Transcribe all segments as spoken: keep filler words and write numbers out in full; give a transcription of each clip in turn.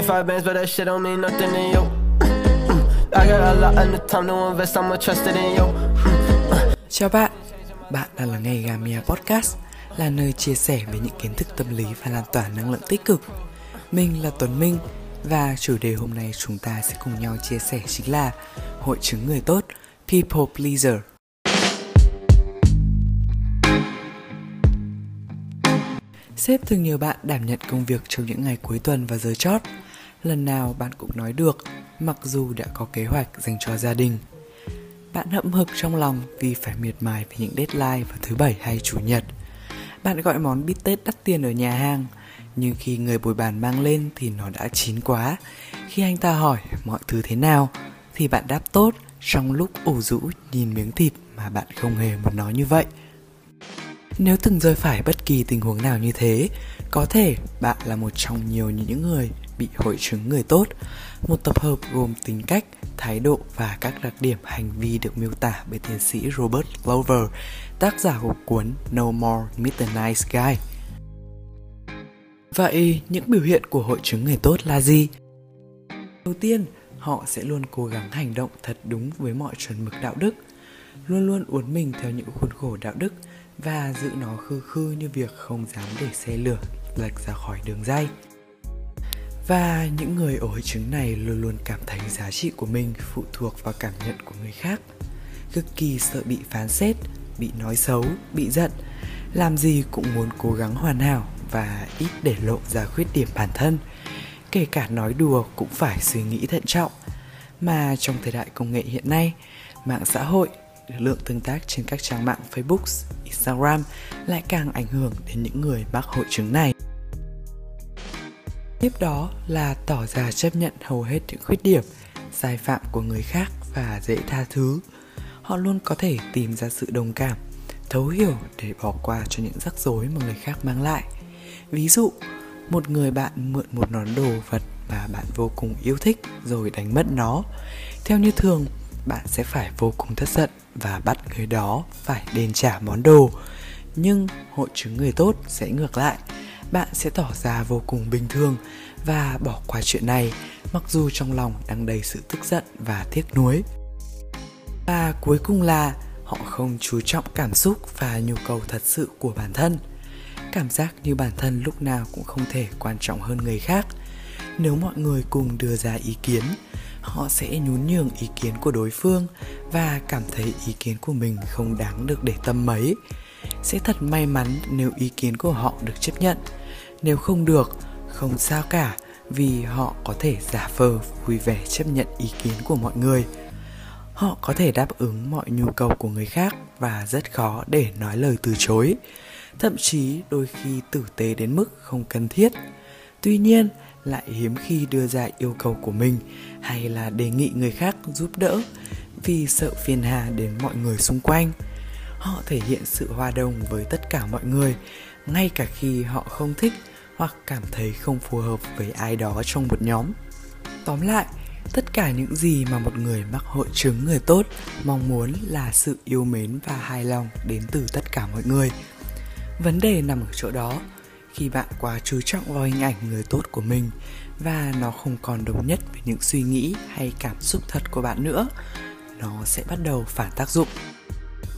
Five bands, but that shit don't mean nothing to you. I got a lot of time to invest, I'm trusted in you. Chào bạn, bạn đang lắng nghe Gamia Podcast, là nơi chia sẻ về những kiến thức tâm lý và lan tỏa năng lượng tích cực. Mình là Tuấn Minh và chủ đề hôm nay chúng ta sẽ cùng nhau chia sẻ chính là hội chứng người tốt, People Pleaser. Sếp từng nhờ bạn đảm nhận công việc trong những ngày cuối tuần và giờ chót. Lần nào bạn cũng nói được, mặc dù đã có kế hoạch dành cho gia đình. Bạn hậm hực trong lòng vì phải miệt mài về những deadline vào thứ Bảy hay Chủ nhật. Bạn gọi món bít tết đắt tiền ở nhà hàng, nhưng khi người bồi bàn mang lên thì nó đã chín quá. Khi anh ta hỏi mọi thứ thế nào, thì bạn đáp tốt trong lúc ủ rũ nhìn miếng thịt mà bạn không hề muốn nói như vậy. Nếu từng rơi phải bất kỳ tình huống nào như thế, có thể bạn là một trong nhiều những người bị hội chứng người tốt, một tập hợp gồm tính cách, thái độ và các đặc điểm hành vi được miêu tả bởi tiến sĩ Robert Glover, tác giả của cuốn No More Mr Nice Guy. Vậy, những biểu hiện của hội chứng người tốt là gì? Đầu tiên, họ sẽ luôn cố gắng hành động thật đúng với mọi chuẩn mực đạo đức, luôn luôn uốn mình theo những khuôn khổ đạo đức, và giữ nó khư khư như việc không dám để xe lửa lệch ra khỏi đường ray. Và những người ở hội chứng này luôn luôn cảm thấy giá trị của mình phụ thuộc vào cảm nhận của người khác, cực kỳ sợ bị phán xét, bị nói xấu, bị giận, làm gì cũng muốn cố gắng hoàn hảo và ít để lộ ra khuyết điểm bản thân, kể cả nói đùa cũng phải suy nghĩ thận trọng. Mà trong thời đại công nghệ hiện nay, mạng xã hội, lượng tương tác trên các trang mạng Facebook, Instagram lại càng ảnh hưởng đến những người mắc hội chứng này. Tiếp đó là tỏ ra chấp nhận hầu hết những khuyết điểm, sai phạm của người khác và dễ tha thứ. Họ luôn có thể tìm ra sự đồng cảm, thấu hiểu để bỏ qua cho những rắc rối mà người khác mang lại. Ví dụ, một người bạn mượn một món đồ vật mà bạn vô cùng yêu thích rồi đánh mất nó. Theo như thường, bạn sẽ phải vô cùng tức giận và bắt người đó phải đền trả món đồ. Nhưng hội chứng người tốt sẽ ngược lại. Bạn sẽ tỏ ra vô cùng bình thường và bỏ qua chuyện này, mặc dù trong lòng đang đầy sự tức giận và tiếc nuối. Và cuối cùng là họ không chú trọng cảm xúc và nhu cầu thật sự của bản thân. Cảm giác như bản thân lúc nào cũng không thể quan trọng hơn người khác. Nếu mọi người cùng đưa ra ý kiến, họ sẽ nhún nhường ý kiến của đối phương và cảm thấy ý kiến của mình không đáng được để tâm mấy. Sẽ thật may mắn nếu ý kiến của họ được chấp nhận. Nếu không được, không sao cả, vì họ có thể giả vờ vui vẻ chấp nhận ý kiến của mọi người. Họ có thể đáp ứng mọi nhu cầu của người khác và rất khó để nói lời từ chối, thậm chí đôi khi tử tế đến mức không cần thiết. Tuy nhiên, lại hiếm khi đưa ra yêu cầu của mình hay là đề nghị người khác giúp đỡ vì sợ phiền hà đến mọi người xung quanh. Họ thể hiện sự hòa đồng với tất cả mọi người, ngay cả khi họ không thích hoặc cảm thấy không phù hợp với ai đó trong một nhóm. Tóm lại, tất cả những gì mà một người mắc hội chứng người tốt mong muốn là sự yêu mến và hài lòng đến từ tất cả mọi người. Vấn đề nằm ở chỗ đó. Khi bạn quá chú trọng vào hình ảnh người tốt của mình và nó không còn đồng nhất với những suy nghĩ hay cảm xúc thật của bạn nữa, nó sẽ bắt đầu phản tác dụng.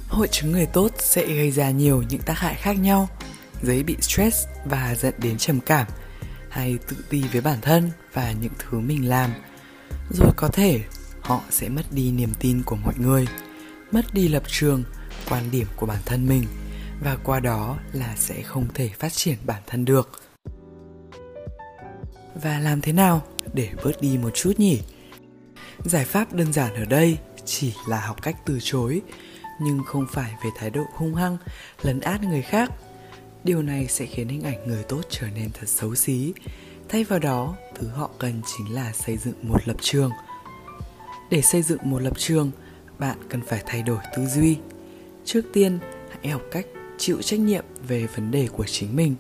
Hội chứng người tốt sẽ gây ra nhiều những tác hại khác nhau, dễ bị stress và dẫn đến trầm cảm, hay tự ti với bản thân và những thứ mình làm. Rồi có thể họ sẽ mất đi niềm tin của mọi người, mất đi lập trường, quan điểm của bản thân mình, và qua đó là sẽ không thể phát triển bản thân được. Và làm thế nào để bớt đi một chút nhỉ? Giải pháp đơn giản ở đây chỉ là học cách từ chối, nhưng không phải về thái độ hung hăng, lấn át người khác. Điều này sẽ khiến hình ảnh người tốt trở nên thật xấu xí. Thay vào đó, thứ họ cần chính là xây dựng một lập trường. Để xây dựng một lập trường, bạn cần phải thay đổi tư duy. Trước tiên, hãy học cách chịu trách nhiệm về vấn đề của chính mình.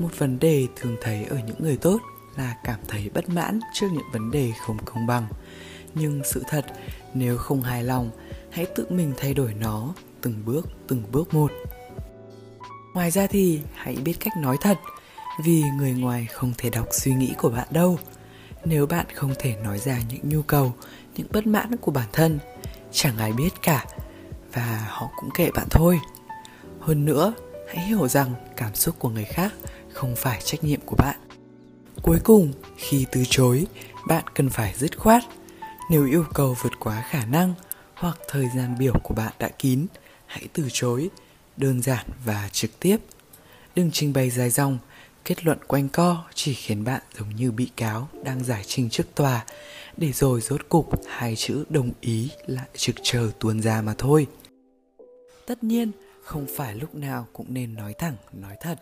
Một vấn đề thường thấy ở những người tốt là cảm thấy bất mãn trước những vấn đề không công bằng. Nhưng sự thật, nếu không hài lòng, hãy tự mình thay đổi nó từng bước, từng bước một. Ngoài ra thì hãy biết cách nói thật, vì người ngoài không thể đọc suy nghĩ của bạn đâu. Nếu bạn không thể nói ra những nhu cầu, những bất mãn của bản thân, chẳng ai biết cả, và họ cũng kệ bạn thôi. Hơn nữa, hãy hiểu rằng cảm xúc của người khác không phải trách nhiệm của bạn. Cuối cùng, khi từ chối, bạn cần phải dứt khoát. Nếu yêu cầu vượt quá khả năng hoặc thời gian biểu của bạn đã kín, hãy từ chối, đơn giản và trực tiếp. Đừng trình bày dài dòng, kết luận quanh co chỉ khiến bạn giống như bị cáo đang giải trình trước tòa, để rồi rốt cục hai chữ đồng ý lại trực chờ tuôn ra mà thôi. Tất nhiên, không phải lúc nào cũng nên nói thẳng, nói thật.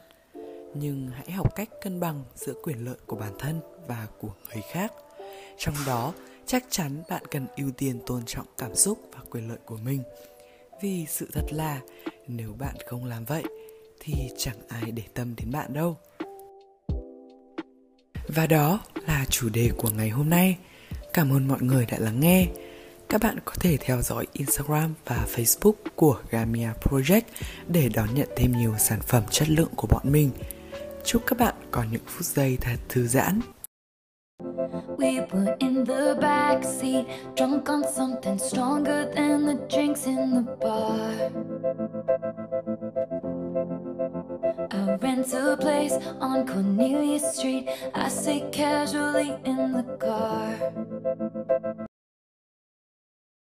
Nhưng hãy học cách cân bằng giữa quyền lợi của bản thân và của người khác. Trong đó, chắc chắn bạn cần ưu tiên tôn trọng cảm xúc và quyền lợi của mình. Vì sự thật là, nếu bạn không làm vậy, thì chẳng ai để tâm đến bạn đâu. Và đó là chủ đề của ngày hôm nay. Cảm ơn mọi người đã lắng nghe. Các bạn có thể theo dõi Instagram và Facebook của Gamia Project để đón nhận thêm nhiều sản phẩm chất lượng của bọn mình. Chúc các bạn có những phút giây thật thư giãn. We were in the backseat, drunk on something stronger than the drinks in the bar. I rent a place on Cornelius Street. I sit casually in the car.